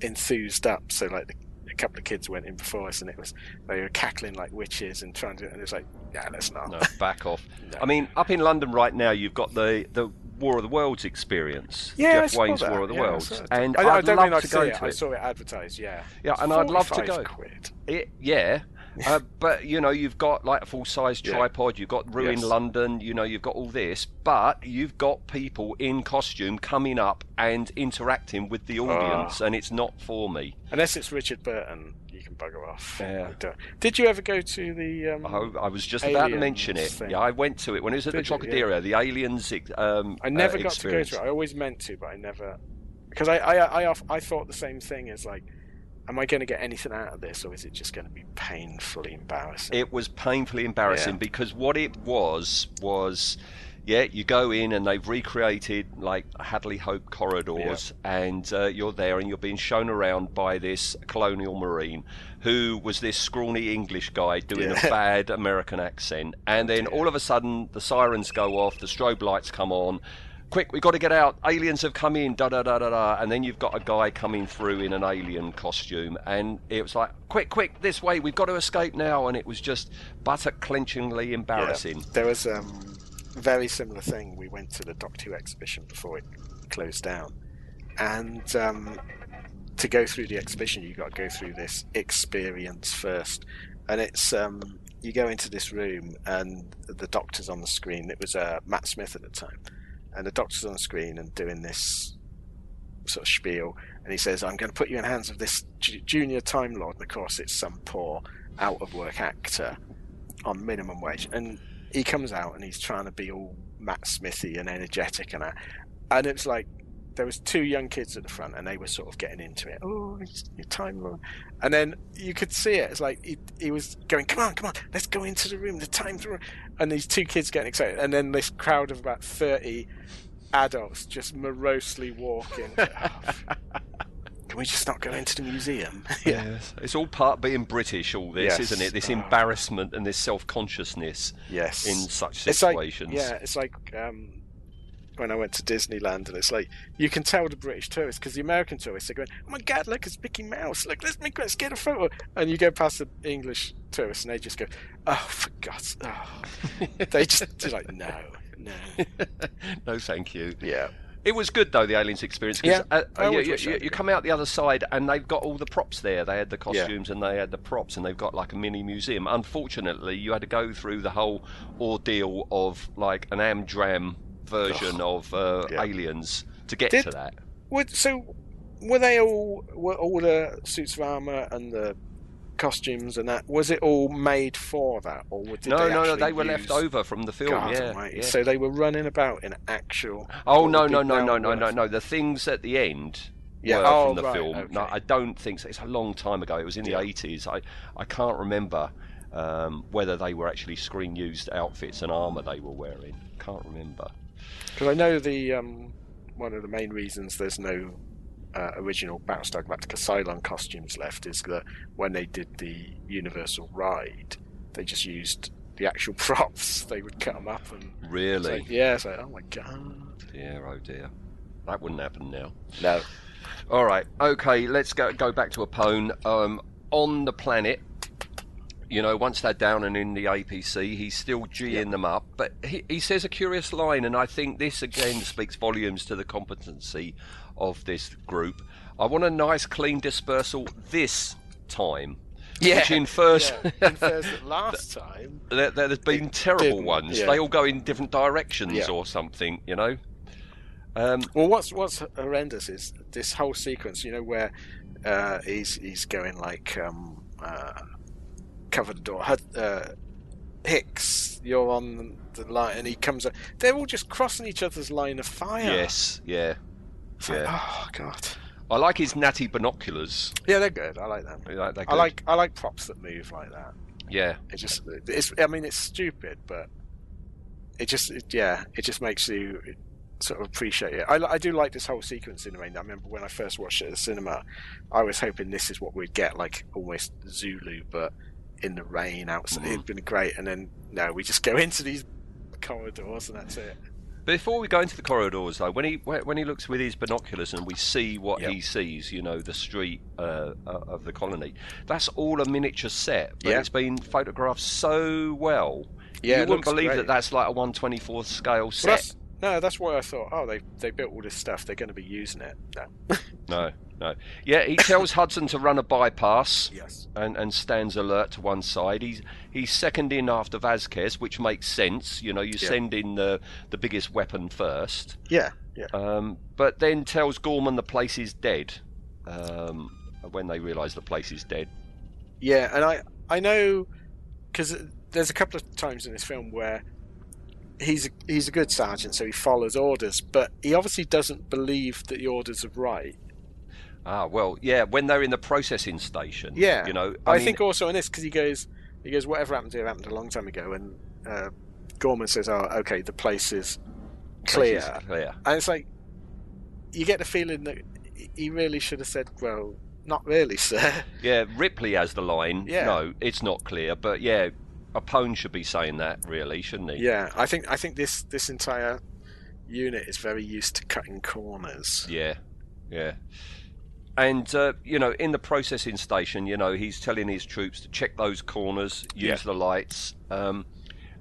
enthused up. So like the a couple of kids went in before us, and it was they were cackling like witches and trying to, and it's like, yeah, let's not. No, back off. No. I mean, up in London right now, you've got the the War of the Worlds experience. Yeah, Jeff Wayne's that. War of the yeah, Worlds, and I, I'd I don't love mean to go it. to it. I saw it advertised. Yeah, yeah, and I'd love to go. Quid. It, yeah, uh, but you know, you've got like a full size tripod. Yeah. You've got Ruin yes. London. You know, you've got all this, but you've got people in costume coming up and interacting with the audience, oh. and it's not for me. Unless it's Richard Burton, you can bugger off. Yeah. Did you ever go to the? Um, I, I was just about to mention it. Thing. Yeah, I went to it when it was at Did the Trocadero, yeah. the Aliens. Um, I never uh, got to go to it. I always meant to, but I never, because I I, I I thought the same thing as like, am I going to get anything out of this, or is it just going to be painfully embarrassing? It was painfully embarrassing yeah. because what it was was. Yeah, you go in and they've recreated like Hadley Hope corridors, yeah. and uh, you're there and you're being shown around by this colonial marine who was this scrawny English guy doing yeah. a bad American accent. And then all of a sudden the sirens go off, the strobe lights come on. Quick, we've got to get out. Aliens have come in, da da da da da. And then you've got a guy coming through in an alien costume, and it was like, quick, quick, this way, we've got to escape now. And it was just buttock clenchingly embarrassing. Yeah. There was um. very similar thing. We went to the Doctor Who exhibition before it closed down, and um, to go through the exhibition you got to go through this experience first, and it's um, you go into this room and the Doctor's on the screen. It was uh, Matt Smith at the time, and the Doctor's on the screen and doing this sort of spiel, and he says, I'm going to put you in hands of this j- junior Time Lord, and of course it's some poor out of work actor on minimum wage, and he comes out and he's trying to be all Matt Smithy and energetic and that. And it's like, there was two young kids at the front and they were sort of getting into it. Oh, it's your Time Lord. And then you could see it. It's like, he, he was going, come on, come on, let's go into the room, the time's room. And these two kids getting excited. And then this crowd of about thirty adults just morosely walking. Can we just not go into the museum? yeah. Yes. It's all part of being British, all this, yes. isn't it? This oh. embarrassment and this self-consciousness yes. in such situations. It's like, yeah, it's like um, when I went to Disneyland, and it's like, you can tell the British tourists, because the American tourists are going, oh my God, look, it's Mickey Mouse. Look, let's, make, let's get a photo. And you go past the English tourists, and they just go, oh, for God's sake. Oh. They just, they're like, no, no. no, thank you. Yeah. It was good, though, the Aliens experience. Yeah, uh, you, you, you, you come out the other side and they've got all the props there. They had the costumes yeah. and they had the props, and they've got like a mini museum. Unfortunately, you had to go through the whole ordeal of like an Amdram version oh, of uh, yeah. Aliens to get Did, to that. Would, so were they all, were all the suits of armour and the costumes and that, was it all made for that, or did no, they no, no, they were left over from the film. God, yeah, yeah. So they were running about in actual. Oh no, no, no, no, no, no, no. The things at the end. Yeah, were oh, from the right, film. Okay. No, I don't think so. It's a long time ago. It was in yeah. the eighties. I, I can't remember um, whether they were actually screen used outfits and armour they were wearing. Can't remember. Because I know the um, one of the main reasons there's no uh, original Battlestar Galactica Cylon costumes left is that when they did the Universal ride, they just used the actual props. They would cut them up and really, like, yeah. So like, oh my god, dear, oh dear, that wouldn't happen now. No. All right, okay, let's go go back to Apone. Um, on the planet, you know, once they're down and in the A P C, he's still G-ing yep. them up. But he, he says a curious line, and I think this, again, speaks volumes to the competency of this group. I want a nice, clean dispersal this time. Yeah. Which infers, yeah. infers that last time... that, that there's been terrible ones. Yeah. They all go in different directions yeah. or something, you know? Um, well, what's what's horrendous is this whole sequence, you know, where uh, he's he's going like um, uh, cover the door. Uh, Hicks, you're on the line, and he comes up. They're all just crossing each other's line of fire. Yes, yeah, it's yeah. Like, oh god, I like his natty binoculars. Yeah, they're good. I like them. Like, they're good. I like I like props that move like that. Yeah, it just it's. I mean, it's stupid, but it just it, yeah, it just makes you. It, sort of appreciate it. I, I do like this whole sequence in a way. I remember when I first watched it at the cinema, I was hoping this is what we'd get, like almost Zulu, but in the rain outside. Mm. It'd been great. And then no, we just go into these corridors and that's it. Before we go into the corridors, though, when he when he looks with his binoculars and we see what yep. he sees, you know, the street uh, of the colony. That's all a miniature set, but yep. it's been photographed so well. Yeah, you wouldn't believe great. that that's like a one twenty-fourth scale set. Well, No, that's why I thought, oh, they they built all this stuff. They're going to be using it. No, no, no. Yeah, he tells Hudson to run a bypass yes. and, and stands alert to one side. He's, he's second in after Vasquez, which makes sense. You know, you yeah. send in the, the biggest weapon first. Yeah, yeah. Um, but then tells Gorman the place is dead um, when they realise the place is dead. Yeah, and I, I know because there's a couple of times in this film where He's a, he's a good sergeant, so he follows orders, but he obviously doesn't believe that the orders are right. Ah, well, yeah, when they're in the processing station. Yeah, you know, I, I mean... think also in this, because he goes, he goes, whatever happened to you happened a long time ago, and uh, Gorman says, oh, okay, the place is clear. Place is clear. And it's like, you get the feeling that he really should have said, well, not really, sir. Yeah, Ripley has the line, yeah. no, it's not clear, but yeah, Apone should be saying that, really, shouldn't he? Yeah, I think I think this this entire unit is very used to cutting corners. Yeah, yeah. And uh, you know, in the processing station, you know, he's telling his troops to check those corners, use yeah. the lights, um,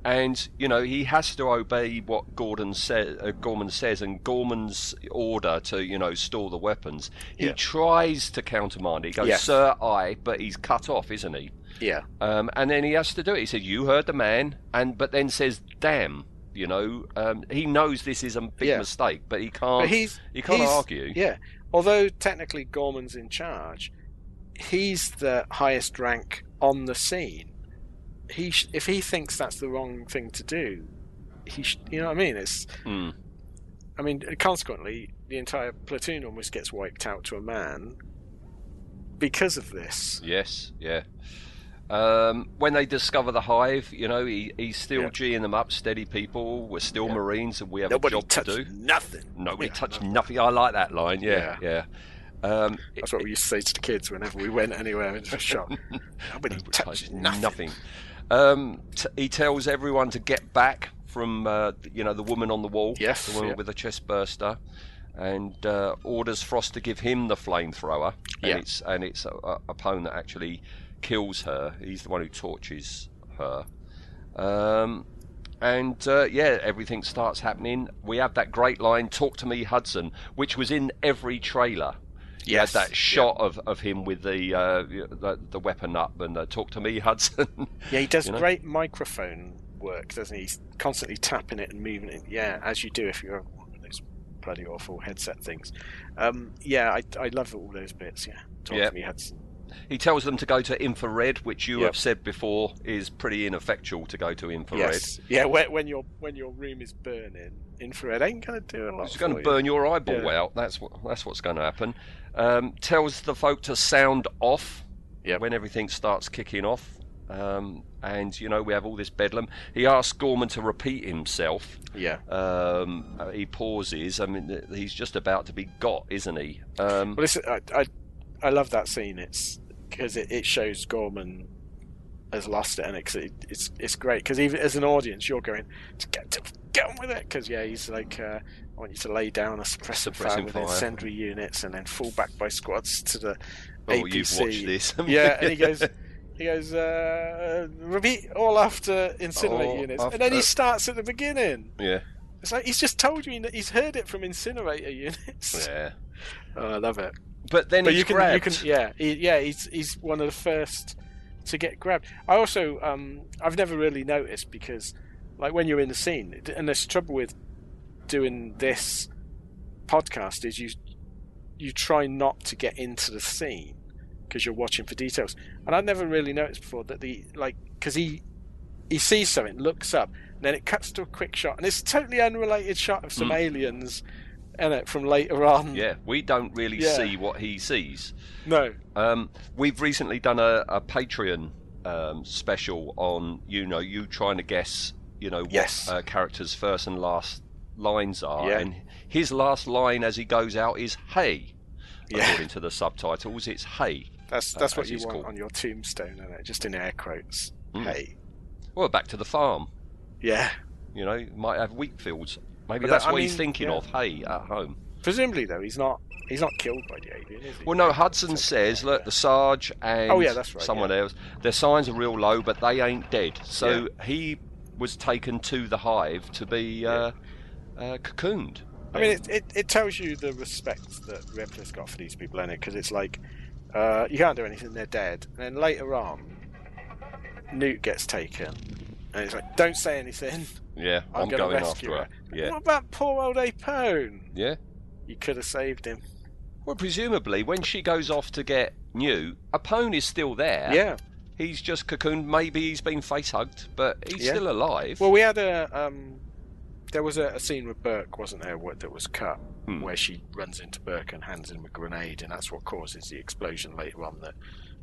and you know, he has to obey what Gordon says. Uh, Gorman says, and Gorman's order to you know store the weapons. He yeah. tries to countermand. He goes, yes. "Sir, I," but he's cut off, isn't he? Yeah. Um, and then he has to do it. He said, you heard the man, and but then says, damn, you know. Um, he knows this is a big yeah. mistake, but he can't but he's, he can't he's, argue. Yeah. Although technically Gorman's in charge, he's the highest rank on the scene. He sh- if he thinks that's the wrong thing to do, he sh- you know what I mean? It's mm. I mean, consequently, the entire platoon almost gets wiped out to a man because of this. Yes, yeah. Um, when they discover the hive, you know, he, he's still yeah. G'ing them up, steady people, we're still yeah. Marines and we have Nobody a job to do. Nobody touched nothing. Nobody yeah, touched nothing. nothing. I like that line, yeah, yeah. yeah. Um, That's it, what we used to say to the kids whenever we went anywhere into a shop. Nobody touched nothing. nothing. Um, t- he tells everyone to get back from, uh, you know, the woman on the wall, yes, the woman yeah. with the chest burster. And uh, orders Frost to give him the flamethrower, and yeah. it's and it's Apone that actually kills her. He's the one who tortures her, um, and uh, yeah, everything starts happening. We have that great line, "Talk to me, Hudson," which was in every trailer. Yes, that shot yeah. of, of him with the, uh, the the weapon up and uh, "Talk to me, Hudson." Yeah, he does you know? great microphone work, doesn't he? He's constantly tapping it and moving it. Yeah, as you do if you're. bloody awful headset things. Um, yeah, I, I love all those bits. Yeah, talk yeah. to me, Hudson. He tells them to go to infrared, which you yep. have said before is pretty ineffectual to go to infrared. Yes. Yeah, when your when your room is burning, infrared ain't going to do a lot. It's going to burn your eyeball yeah. out. That's what that's what's going to happen. Um, tells the folk to sound off yep. when everything starts kicking off. Um, and you know, we have all this bedlam. He asks Gorman to repeat himself. Yeah. Um, he pauses. I mean, he's just about to be got, isn't he? Um, well, listen, I, I I love that scene. It's because it, it shows Gorman has lost it, and it's it's, it's great because even as an audience, you're going to get to get on with it because yeah, he's like, uh, I want you to lay down a suppressive fire with incendiary units and then fall back by squads to the oh, A P C. You've watched this. Yeah, and he goes. He goes, uh, repeat all after incinerate oh, units. After... And then he starts at the beginning. Yeah. It's like he's just told you that he's heard it from incinerator units. Yeah. Oh, I love it. But then but he's you can, grabbed. You can, yeah, he, yeah, he's he's one of the first to get grabbed. I also, um, I've never really noticed because, like, when you're in the scene, and there's trouble with doing this podcast is you you try not to get into the scene. Because you're watching for details, and I'd never really noticed before that the like because he he sees something, looks up, and then it cuts to a quick shot, and it's a totally unrelated shot of some mm. aliens, in it from later on. Yeah, we don't really yeah. see what he sees. No, um, we've recently done a, a Patreon um, special on you know you trying to guess you know what yes. uh, characters' first and last lines are, yeah. and his last line as he goes out is "Hey," yeah. according to the subtitles. It's "Hey." That's that's uh, what you want called. On your tombstone, isn't it? Just in air quotes. Mm. Hey. Well, back to the farm. Yeah. You know, might have wheat fields. Maybe but that's that, what I mean, he's thinking yeah. of. Hey, at home. Presumably, though, he's not he's not killed by the alien, is he? Well, no. Hudson says, look, the Sarge and oh, yeah, that's right, someone yeah. else, their signs are real low, but they ain't dead. So yeah. he was taken to the hive to be uh, yeah. uh, cocooned. I mean, it, it it tells you the respect that Ripley's got for these people, in it, because it's like. Uh, you can't do anything, they're dead. And then later on, Newt gets taken. And it's like, don't say anything. Yeah, I'm, I'm going, going rescue after her. her. Yeah. What about poor old Apone? Yeah. You could have saved him. Well, presumably, when she goes off to get Newt, Apone is still there. Yeah. He's just cocooned. Maybe he's been face-hugged, but he's yeah. still alive. Well, we had a... Um, there was a, a scene with Burke, wasn't there, that was cut. Hmm. Where she runs into Burke and hands him a grenade, and that's what causes the explosion later on that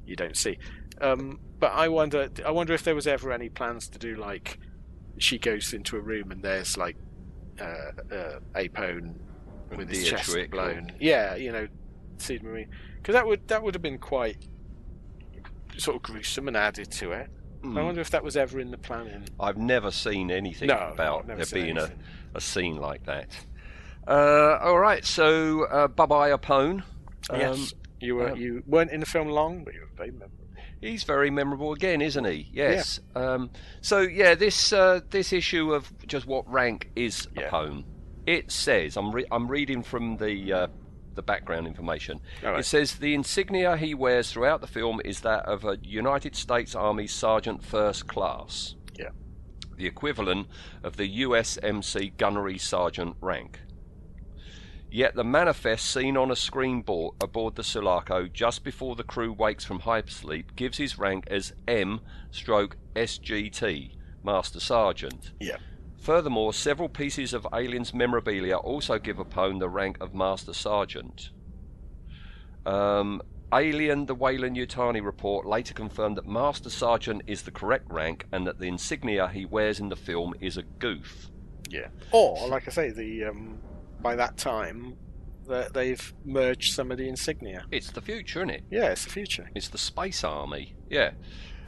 you don't see. Um, but I wonder, I wonder if there was ever any plans to do like she goes into a room and there's like uh, uh, Apone with his chest blown. Or... Yeah, you know, Seed Marine, because that would that would have been quite sort of gruesome and added to it. Mm. I wonder if that was ever in the planning. I've never seen anything no, about no, there being a, a scene like that. Uh, all right, so uh, bye-bye, Apone. Um, yes, you were uh, you weren't in the film long, but you were very memorable. He's very memorable again, isn't he? Yes. Yeah. Um, so yeah, this uh, this issue of just what rank is yeah. Apone. It says I'm re- I'm reading from the uh, the background information. Right. It says the insignia he wears throughout the film is that of a United States Army Sergeant First Class. Yeah. The equivalent of the U S M C Gunnery Sergeant rank. Yet the manifest seen on a screen board aboard the Sulaco just before the crew wakes from hypersleep gives his rank as M stroke S G T, Master Sergeant. Yeah. Furthermore, several pieces of Aliens memorabilia also give Apone the rank of Master Sergeant. Um, Alien, the Weyland-Yutani report later confirmed that Master Sergeant is the correct rank and that the insignia he wears in the film is a goof. Yeah. Or, like I say, the... Um... by that time, they've merged some of the insignia. It's the future, isn't it? Yeah, it's the future. It's the space army. Yeah.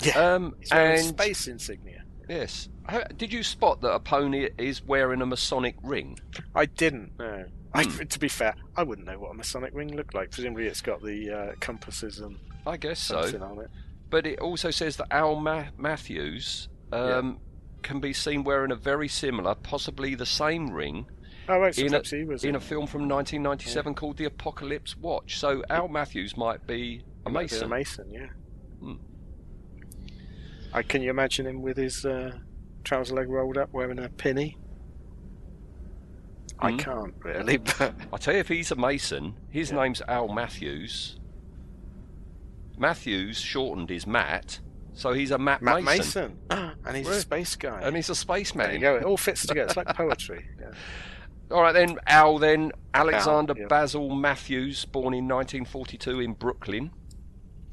Yeah. Um, it's and space insignia. Yes. How, did you spot that Apone is wearing a Masonic ring? I didn't. No. I, hmm. To be fair, I wouldn't know what a Masonic ring looked like. Presumably, it's got the uh, compasses and I guess something so. On it. But it also says that Al Ma- Matthews um, yeah. can be seen wearing a very similar, possibly the same ring. Oh, right, in, a, he was in a film from nineteen ninety-seven yeah. called The Apocalypse Watch. So Al Matthews might be a might Mason. Be a Mason, yeah. Hmm. I, can you imagine him with his uh, trouser leg rolled up, wearing a pinny? Mm-hmm. I can't really, but... I tell you, if he's a Mason, his yeah. name's Al Matthews. Matthews shortened is Matt, so he's a Matt, Matt Mason. Mason. And he's really? a space guy. And he's a spaceman. There you go, it all fits together. It's like poetry. Yeah. All right, then, Al, then. Alexander Al, yeah. Basil Matthews, born in nineteen forty-two in Brooklyn.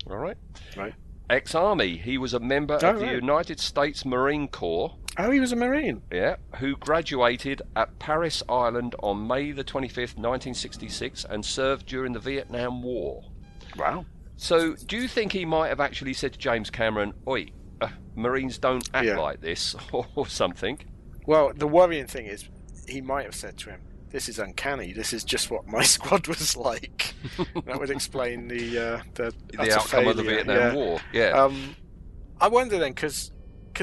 All right. Right. Ex-Army. He was a member oh, of the right. United States Marine Corps. Oh, he was a Marine? Yeah, who graduated at Paris Island on May the twenty-fifth, nineteen sixty-six, and served during the Vietnam War. Wow. So, do you think he might have actually said to James Cameron, oi, uh, Marines don't act yeah. like this, or, or something? Well, the worrying thing is, he might have said to him, this is uncanny, this is just what my squad was like. That would explain the uh, the, the outcome failure. of the Vietnam yeah. War. Yeah. Um, I wonder then, because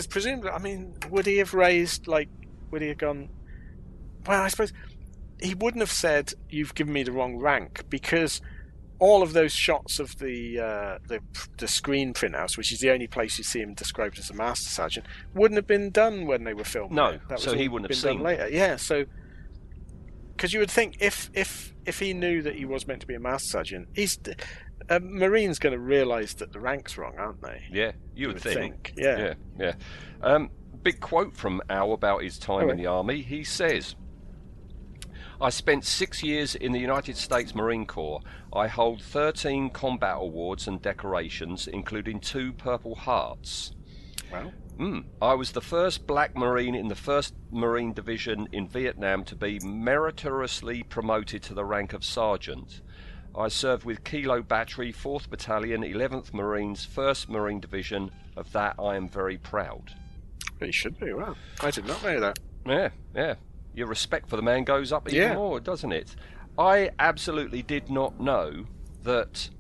presumably, I mean, would he have raised, like, would he have gone, well, I suppose he wouldn't have said, you've given me the wrong rank, because all of those shots of the, uh, the the screen printouts, which is the only place you see him described as a master sergeant, wouldn't have been done when they were filming. No, that so was he wouldn't have seen done later. Yeah, so... Because you would think if if if he knew that he was meant to be a master sergeant, he's a Marine's going to realise that the rank's wrong, aren't they? Yeah, you would, you would think. think. Yeah, yeah, yeah. Um, big quote from Al about his time oh, in the Army. He says, "I spent six years in the United States Marine Corps. I hold thirteen combat awards and decorations, including two Purple Hearts." Wow. Mm. I was the first black Marine in the first Marine Division in Vietnam to be meritoriously promoted to the rank of sergeant. I served with Kilo Battery, fourth Battalion, eleventh Marines, first Marine Division. Of that, I am very proud. Well, you should be, wow. I did not know that. Yeah, yeah. Your respect for the man goes up even yeah. more, doesn't it? I absolutely did not know that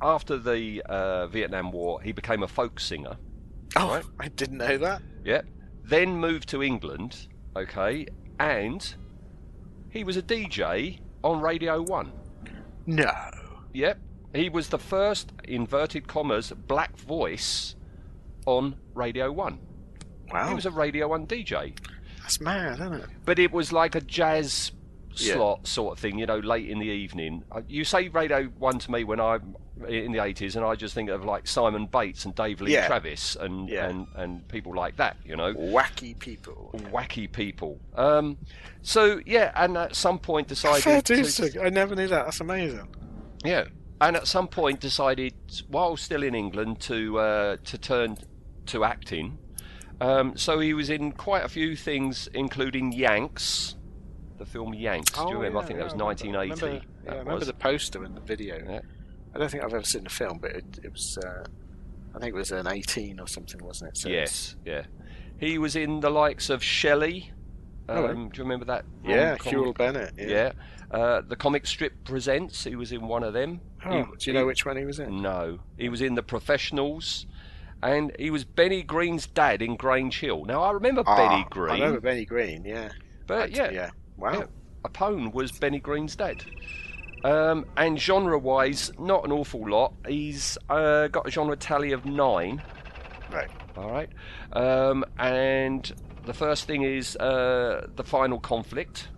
after the uh, Vietnam War, he became a folk singer. Oh, right. I didn't know that. Yeah. Then moved to England, okay, and he was a D J on Radio one. No. Yep. He was the first, inverted commas, black voice on Radio one. Wow. He was a Radio one D J. That's mad, isn't it? But it was like a jazz yeah. slot sort of thing, you know, late in the evening. You say Radio one to me when I'm... in the eighties, and I just think of like Simon Bates and Dave Lee yeah. Travis and, yeah. and and people like that, you know, wacky people, wacky people. Um, so yeah, and at some point decided. To, to, I never knew that. That's amazing. Yeah, and at some point decided while still in England to uh, to turn to acting. Um, so he was in quite a few things, including Yanks. The film Yanks. Oh, do you remember? Yeah, I think yeah, that was nineteen eighty. I remember, yeah, I remember the poster and the video. Yeah. I don't think I've ever seen the film, but it, it was, uh, I think it was an eighteen or something, wasn't it? So yes, it's... yeah. He was in the likes of Shelley. Um, oh, right. Do you remember that? Yeah, Hewlett Bennett. Yeah. yeah. Uh, the Comic Strip Presents, he was in one of them. Oh, he, do you know he, which one he was in? No. He was in The Professionals, and he was Benny Green's dad in Grange Hill. Now, I remember oh, Benny Green. I remember Benny Green, yeah. But, yeah. yeah. Wow. Yeah. Apone was Benny Green's dad. Um, and genre-wise, not an awful lot. He's uh, got a genre tally of nine. Right. All right. Um, and the first thing is uh, The Final Conflict.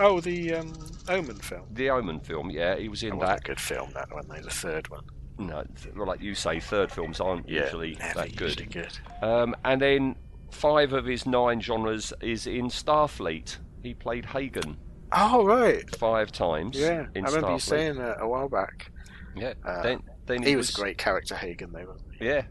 Oh, the um, Omen film. The Omen film, yeah. He was in oh, that. Wasn't a good film, that one, though, the third one. No, like you say, third films aren't yeah, usually that good. Usually good. Um, and then five of his nine genres is in Starfleet. He played Hagen. Oh, right. Five times. Yeah, in I remember Starfleet. You saying that a while back. Yeah. Uh, then, then he, he was, was a great character, Hagen, though, wasn't he? Yeah.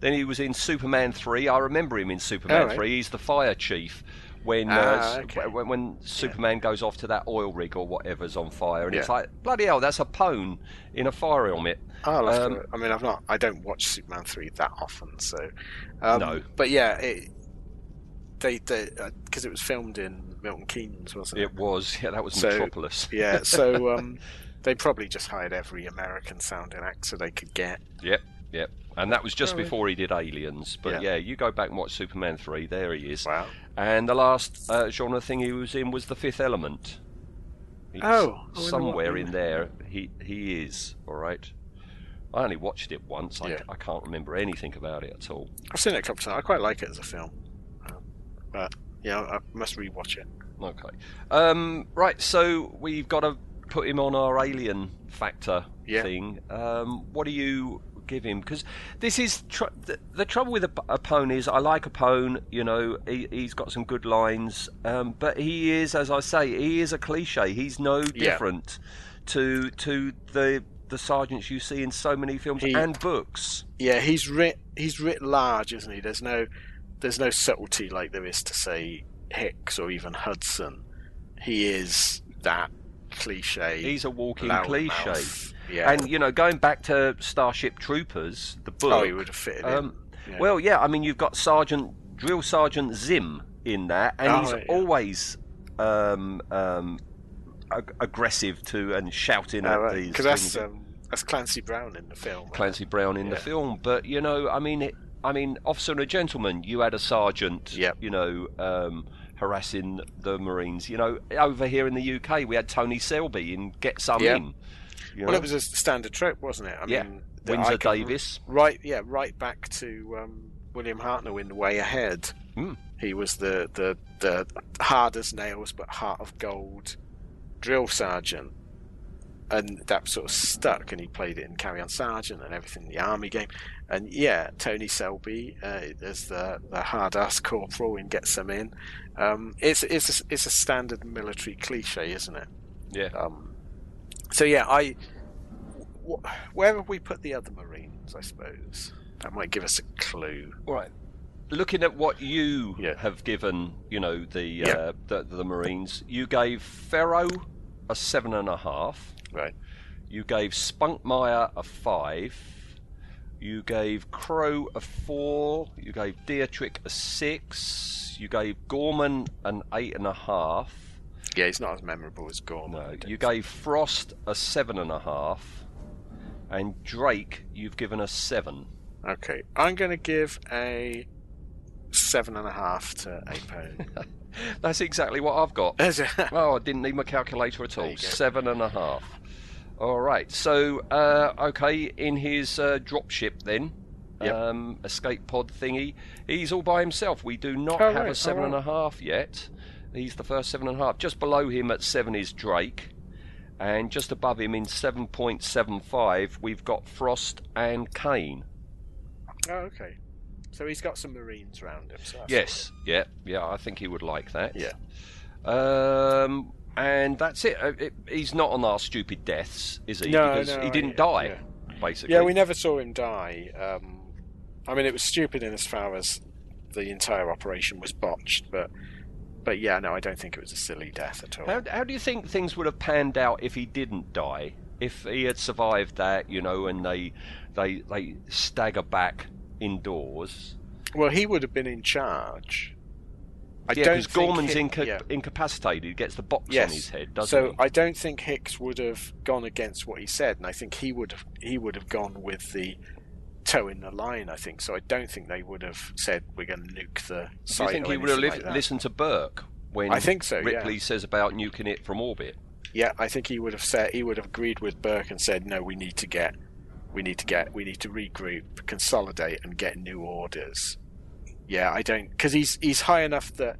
Then he was in Superman three. I remember him in Superman oh, right. three. He's the fire chief when ah, uh, okay. when, when Superman yeah. goes off to that oil rig or whatever's on fire, and yeah. it's like, bloody hell, that's Apone in a fire helmet. Oh, um, to, I mean, I've not. I don't watch Superman three that often, so. Um, no. But yeah, it, they because uh, it was filmed in. Milton Keynes, wasn't it? It was, yeah, that was so, Metropolis. Yeah, so um, they probably just hired every American-sounding actor they could get. Yep, yep. And that was just oh, before he did Aliens. But yeah. yeah, you go back and watch Superman three, there he is. Wow. And the last uh, genre thing he was in was The Fifth Element. He's oh. Somewhere in there, he, he is, all right? I only watched it once. Yeah. I, I can't remember anything about it at all. I've seen it a couple of times. I quite like it as a film. Um, but... Yeah, I must rewatch it. Okay. Um, right, so we've got to put him on our alien factor yeah. thing. Um, what do you give him? Because this is tr- the, the trouble with Apone is I like Apone. You know, he, he's got some good lines, um, but he is, as I say, he is a cliche. He's no different yeah. to to the the sergeants you see in so many films he, and books. Yeah, he's writ he's writ large, isn't he? There's no there's no subtlety like there is to say Hicks or even Hudson. He is that cliche. He's a walking cliche. Mouth. Yeah. And, you know, going back to Starship Troopers, the book... Oh, he would have fitted um, in. Yeah. Well, yeah, I mean, you've got Sergeant Drill Sergeant Zim in that, and oh, he's yeah. always um, um, ag- aggressive to and shouting oh, at right. these things. Because that's, um, that's Clancy Brown in the film. Right? Clancy Brown in yeah. the film. But, you know, I mean, it, I mean, Officer and a Gentleman, you had a sergeant, yep. you know... Um, harassing the Marines, you know. Over here in the U K, we had Tony Selby in Get Some yeah. In. You know? Well, it was a standard trope, wasn't it? I yeah. mean, Windsor Davis, right? Yeah, right back to um, William Hartnell in The Way Ahead. Mm. He was the, the the hard as nails but heart of gold drill sergeant, and that sort of stuck. And he played it in Carry On Sergeant and everything, the Army game. And yeah, Tony Selby uh, as the, the hard ass corporal in Get Some In. Um, it's it's a, it's a standard military cliche, isn't it? Yeah. Um, so yeah, I wh- where have we put the other Marines? I suppose that might give us a clue. All right. Looking at what you yeah. have given, you know, the, yeah. uh, the the Marines, you gave Ferro a seven and a half. Right. You gave Spunkmeyer a five. You gave Crow a four. You gave Dietrich a six. You gave Gorman an eight and a half. Yeah, he's not as memorable as Gorman. No, you gave Frost a seven and a half. And Drake, you've given a seven. Okay, I'm going to give a seven and a half to Apone. That's exactly what I've got. Oh, I didn't need my calculator at all. Seven and a half. All right, so, uh, okay, in his uh, dropship then, yep. um, escape pod thingy, he's all by himself. We do not oh, have right, a seven oh, and a half yet. He's the first seven and a half. Just below him at seven is Drake, and just above him in seven point seven five, we've got Frost and Kane. Oh, okay. So he's got some Marines around him. So yes, cool. yeah, yeah, I think he would like that. Yeah. Um... And that's it. it. He's not on our stupid deaths, is he? No, because no, he didn't yeah, die, yeah. basically. Yeah, we never saw him die. Um, I mean, it was stupid in as far as the entire operation was botched, but but yeah, no, I don't think it was a silly death at all. How, how do you think things would have panned out if he didn't die? If he had survived that, you know, and they they they stagger back indoors? Well, he would have been in charge. I yeah, because Gorman's Hick, inca- yeah. incapacitated. He gets the box yes. on his head, doesn't so he? So I don't think Hicks would have gone against what he said, and I think he would have he would have gone with the toe in the line, I think. So I don't think they would have said, we're going to nuke the site. Do you think he would have li- like listened to Burke when I think so, Ripley yeah. says about nuking it from orbit? Yeah, I think he would have said he would have agreed with Burke and said, no, we need to get, we need to get, we need to regroup, consolidate, and get new orders. Yeah, I don't... Because he's, he's high enough that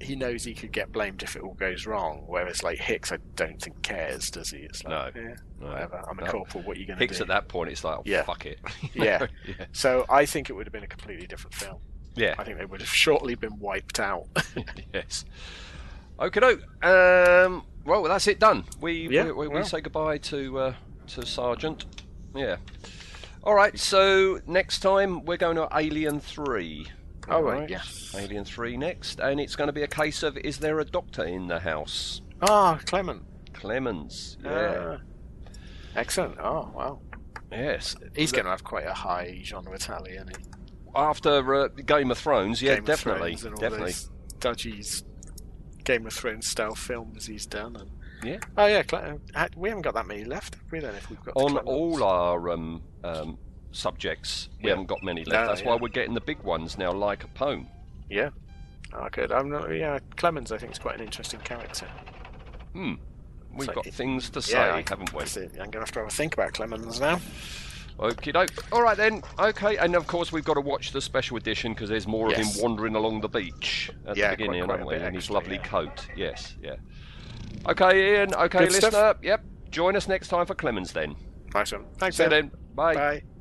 he knows he could get blamed if it all goes wrong, whereas, like, Hicks, I don't think cares, does he? It's like, no, yeah, no, whatever, I'm a no. corporal, what are you going to do? Hicks at that point, it's like, oh, yeah. fuck it. yeah. yeah. So I think it would have been a completely different film. Yeah. I think they would have shortly been wiped out. yes. Okie-doke. Um, well, that's it done. We yeah, we, we, well. we say goodbye to uh, to Sergeant. Yeah. All right, so next time we're going to Alien three. Oh, right, right. yes. Yeah. Alien three next, and it's going to be a case of, is there a doctor in the house? Ah, oh, Clement. Clemens, yeah. Uh, excellent. Oh, wow. Yes. He's going to have quite a high genre tally, isn't he? After uh, Game of Thrones, yeah, Game definitely. Of Thrones and all definitely. Those dodgy Game of Thrones style films he's done. And... Yeah. Oh, yeah. Cle- we haven't got that many left, have we, then, if we've got on Clemens? All our. Um, um, subjects we yeah. haven't got many left no, that's yeah. why we're getting the big ones now, like Apone. yeah oh good I'm not yeah Clemens I think is quite an interesting character. hmm we've like, got things to say yeah, haven't we I'm going to have to have a think about Clemens now. Okie doke. All right then. Okay, and of course we've got to watch the special edition because there's more yes. of him wandering along the beach at yeah, the beginning, quite, quite in his lovely yeah. coat. Yes, yeah. Okay, Ian. Okay, Good listener. Stuff. Yep. Join us next time for Clemens then. Nice one. Thanks, See then. Bye. Bye.